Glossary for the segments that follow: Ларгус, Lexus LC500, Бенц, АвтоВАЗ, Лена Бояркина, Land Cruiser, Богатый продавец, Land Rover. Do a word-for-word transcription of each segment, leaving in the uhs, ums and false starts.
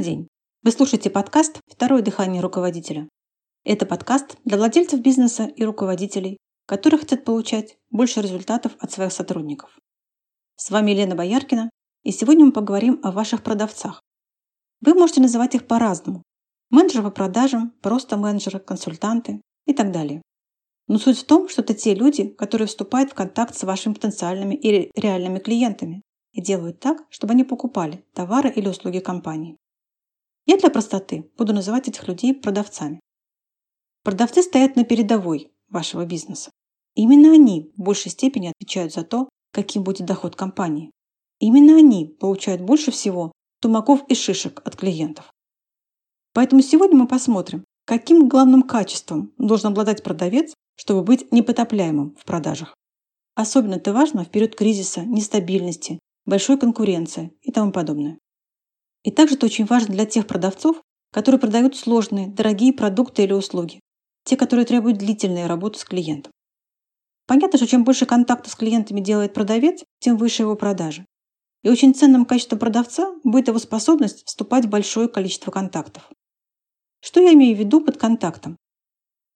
Добрый день! Вы слушаете подкаст «Второе дыхание руководителя». Это подкаст для владельцев бизнеса и руководителей, которые хотят получать больше результатов от своих сотрудников. С вами Лена Бояркина, и сегодня мы поговорим о ваших продавцах. Вы можете называть их по-разному. Менеджеры по продажам, просто менеджеры, консультанты и так далее. Но суть в том, что это те люди, которые вступают в контакт с вашими потенциальными или реальными клиентами и делают так, чтобы они покупали товары или услуги компании. Я для простоты буду называть этих людей продавцами. Продавцы стоят на передовой вашего бизнеса. Именно они в большей степени отвечают за то, каким будет доход компании. Именно они получают больше всего тумаков и шишек от клиентов. Поэтому сегодня мы посмотрим, каким главным качеством должен обладать продавец, чтобы быть непотопляемым в продажах. Особенно это важно в период кризиса, нестабильности, большой конкуренции и тому подобное. И также это очень важно для тех продавцов, которые продают сложные, дорогие продукты или услуги, те, которые требуют длительной работы с клиентом. Понятно, что чем больше контактов с клиентами делает продавец, тем выше его продажи. И очень ценным качеством продавца будет его способность вступать в большое количество контактов. Что я имею в виду под контактом?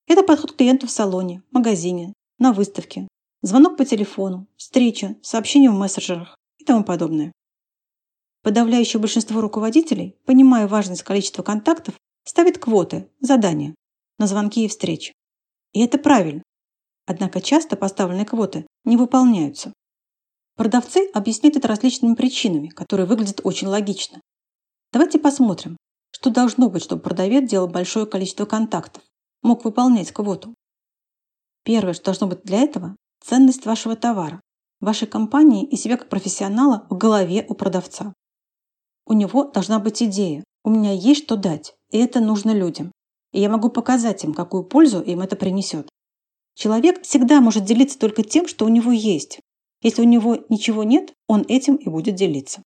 Это подход к клиенту в салоне, магазине, на выставке, звонок по телефону, встреча, сообщение в мессенджерах и тому подобное. Подавляющее большинство руководителей, понимая важность количества контактов, ставит квоты, задания на звонки и встречи. И это правильно. Однако часто поставленные квоты не выполняются. Продавцы объясняют это различными причинами, которые выглядят очень логично. Давайте посмотрим, что должно быть, чтобы продавец делал большое количество контактов, мог выполнять квоту. Первое, что должно быть для этого – ценность вашего товара, вашей компании и себя как профессионала в голове у продавца. У него должна быть идея. У меня есть что дать, и это нужно людям. И я могу показать им, какую пользу им это принесет. Человек всегда может делиться только тем, что у него есть. Если у него ничего нет, он этим и будет делиться.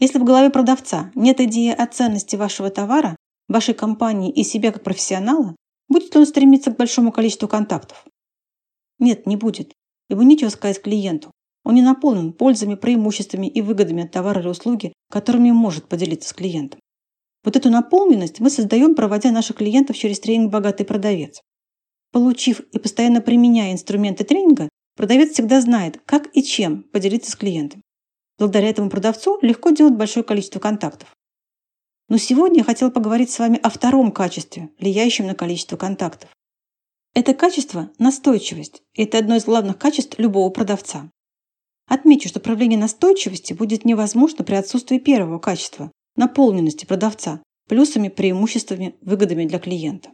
Если в голове продавца нет идеи о ценности вашего товара, вашей компании и себя как профессионала, будет ли он стремиться к большому количеству контактов? Нет, не будет. Ему нечего сказать клиенту. Он не наполнен пользами, преимуществами и выгодами от товара или услуги, которыми может поделиться с клиентом. Вот эту наполненность мы создаем, проводя наших клиентов через тренинг «Богатый продавец». Получив и постоянно применяя инструменты тренинга, продавец всегда знает, как и чем поделиться с клиентом. Благодаря этому продавцу легко делать большое количество контактов. Но сегодня я хотела поговорить с вами о втором качестве, влияющем на количество контактов. Это качество – настойчивость, и это одно из главных качеств любого продавца. Отмечу, что проявление настойчивости будет невозможно при отсутствии первого качества – наполненности продавца плюсами, преимуществами, выгодами для клиента.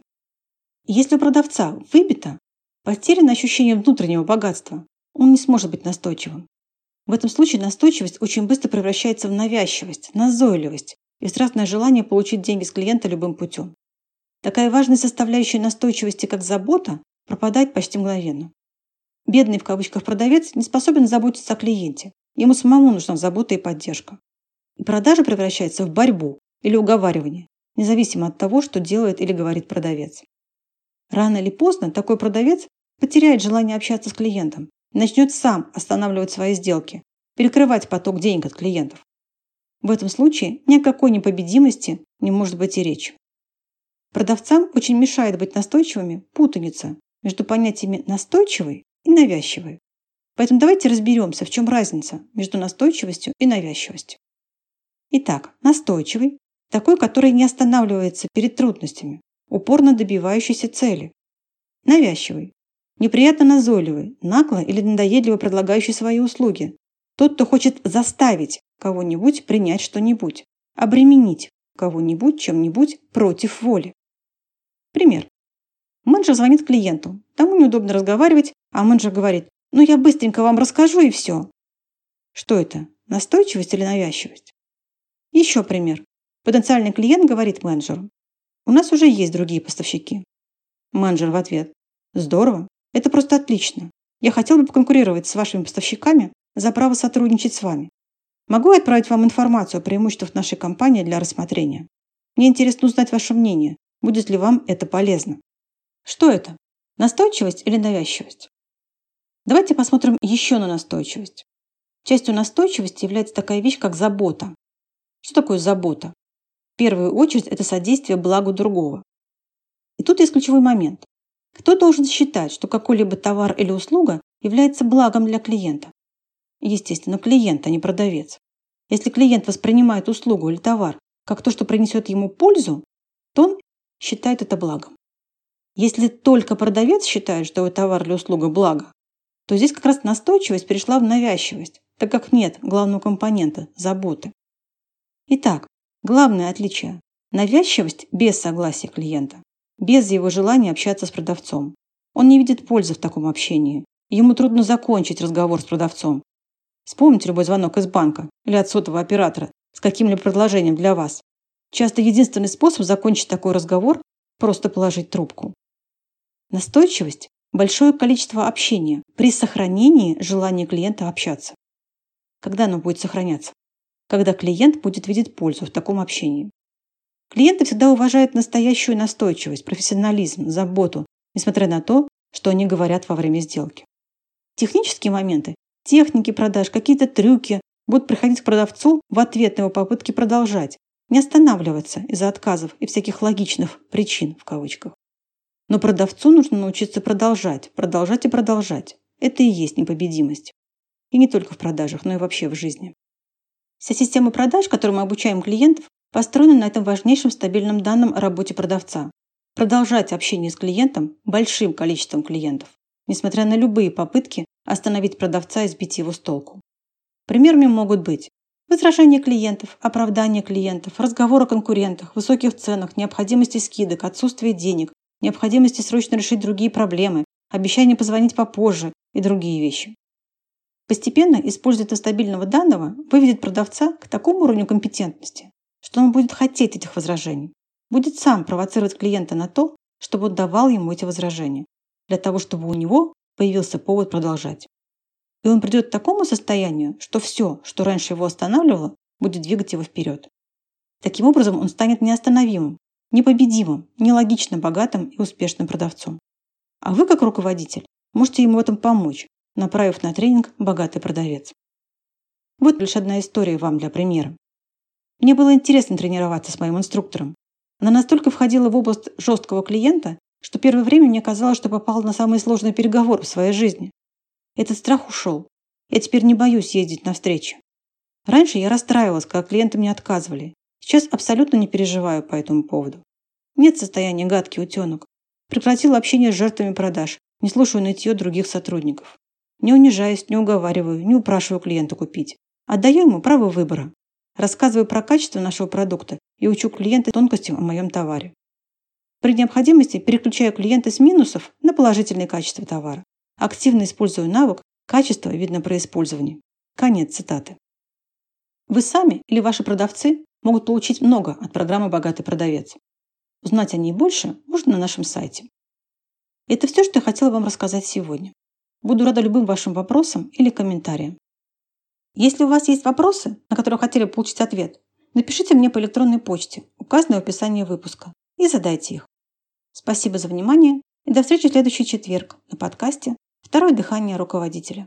Если у продавца выбито, потеряно ощущение внутреннего богатства, он не сможет быть настойчивым. В этом случае настойчивость очень быстро превращается в навязчивость, назойливость и страстное желание получить деньги с клиента любым путем. Такая важная составляющая настойчивости, как забота, пропадает почти мгновенно. Бедный в кавычках продавец не способен заботиться о клиенте. Ему самому нужна забота и поддержка. И продажа превращается в борьбу или уговаривание, независимо от того, что делает или говорит продавец. Рано или поздно такой продавец потеряет желание общаться с клиентом и начнет сам останавливать свои сделки, перекрывать поток денег от клиентов. В этом случае ни о какой непобедимости не может быть и речи. Продавцам очень мешает быть настойчивыми путаница между понятиями «настойчивый» и навязчивые. Поэтому давайте разберемся, в чем разница между настойчивостью и навязчивостью. Итак, настойчивый – такой, который не останавливается перед трудностями, упорно добивающийся цели. Навязчивый – неприятно назойливый, нагло или надоедливо предлагающий свои услуги. Тот, кто хочет заставить кого-нибудь принять что-нибудь, обременить кого-нибудь чем-нибудь против воли. Пример. Менеджер звонит клиенту, тому неудобно разговаривать, а менеджер говорит: «Ну я быстренько вам расскажу и все». Что это? Настойчивость или навязчивость? Еще пример. Потенциальный клиент говорит менеджеру: «У нас уже есть другие поставщики». Менеджер в ответ: «Здорово, это просто отлично. Я хотел бы поконкурировать с вашими поставщиками за право сотрудничать с вами. Могу я отправить вам информацию о преимуществах нашей компании для рассмотрения? Мне интересно узнать ваше мнение, будет ли вам это полезно». Что это? Настойчивость или навязчивость? Давайте посмотрим еще на настойчивость. Частью настойчивости является такая вещь, как забота. Что такое забота? В первую очередь это содействие благу другого. И тут есть ключевой момент. Кто должен считать, что какой-либо товар или услуга является благом для клиента? Естественно, клиент, а не продавец. Если клиент воспринимает услугу или товар как то, что принесет ему пользу, то он считает это благом. Если только продавец считает, что товар или услуга – благо, то здесь как раз настойчивость перешла в навязчивость, так как нет главного компонента – заботы. Итак, главное отличие – навязчивость без согласия клиента, без его желания общаться с продавцом. Он не видит пользы в таком общении. Ему трудно закончить разговор с продавцом. Вспомните любой звонок из банка или от сотового оператора с каким-либо предложением для вас. Часто единственный способ закончить такой разговор – просто положить трубку. Настойчивость – большое количество общения при сохранении желания клиента общаться. Когда оно будет сохраняться? Когда клиент будет видеть пользу в таком общении. Клиенты всегда уважают настоящую настойчивость, профессионализм, заботу, несмотря на то, что они говорят во время сделки. Технические моменты, техники продаж, какие-то трюки будут приходить к продавцу в ответ на его попытки продолжать, не останавливаться из-за отказов и всяких логичных «причин» в кавычках. Но продавцу нужно научиться продолжать, продолжать и продолжать. Это и есть непобедимость. И не только в продажах, но и вообще в жизни. Вся система продаж, которой мы обучаем клиентов, построена на этом важнейшем стабильном данном о работе продавца. Продолжать общение с клиентом, большим количеством клиентов, несмотря на любые попытки остановить продавца и сбить его с толку. Примерами могут быть возражения клиентов, оправдания клиентов, разговоры о конкурентах, высоких ценах, необходимости скидок, отсутствие денег, необходимости срочно решить другие проблемы, обещание позвонить попозже и другие вещи. Постепенно, используя этого стабильного данного, выведет продавца к такому уровню компетентности, что он будет хотеть этих возражений, будет сам провоцировать клиента на то, чтобы он давал ему эти возражения, для того, чтобы у него появился повод продолжать. И он придет к такому состоянию, что все, что раньше его останавливало, будет двигать его вперед. Таким образом, он станет неостановимым, непобедимым, нелогично богатым и успешным продавцом. А вы, как руководитель, можете ему в этом помочь, направив на тренинг «Богатый продавец». Вот лишь одна история вам для примера. Мне было интересно тренироваться с моим инструктором. Она настолько входила в область жесткого клиента, что первое время мне казалось, что попала на самые сложные переговоры в своей жизни. Этот страх ушел. Я теперь не боюсь ездить на встречи. Раньше я расстраивалась, когда клиенты мне отказывали. Сейчас абсолютно не переживаю по этому поводу. Нет состояния гадкий утенок. Прекратила общение с жертвами продаж, не слушаю нытье других сотрудников. Не унижаюсь, не уговариваю, не упрашиваю клиента купить. Отдаю ему право выбора. Рассказываю про качество нашего продукта и учу клиента тонкостям о моем товаре. При необходимости переключаю клиента с минусов на положительные качества товара. Активно использую навык «Качество видно при использовании». Конец цитаты. Вы сами или ваши продавцы могут получить много от программы «Богатый продавец». Узнать о ней больше можно на нашем сайте. Это все, что я хотела вам рассказать сегодня. Буду рада любым вашим вопросам или комментариям. Если у вас есть вопросы, на которые хотели получить ответ, напишите мне по электронной почте, указанной в описании выпуска, и задайте их. Спасибо за внимание и до встречи в следующий четверг на подкасте «Второе дыхание руководителя».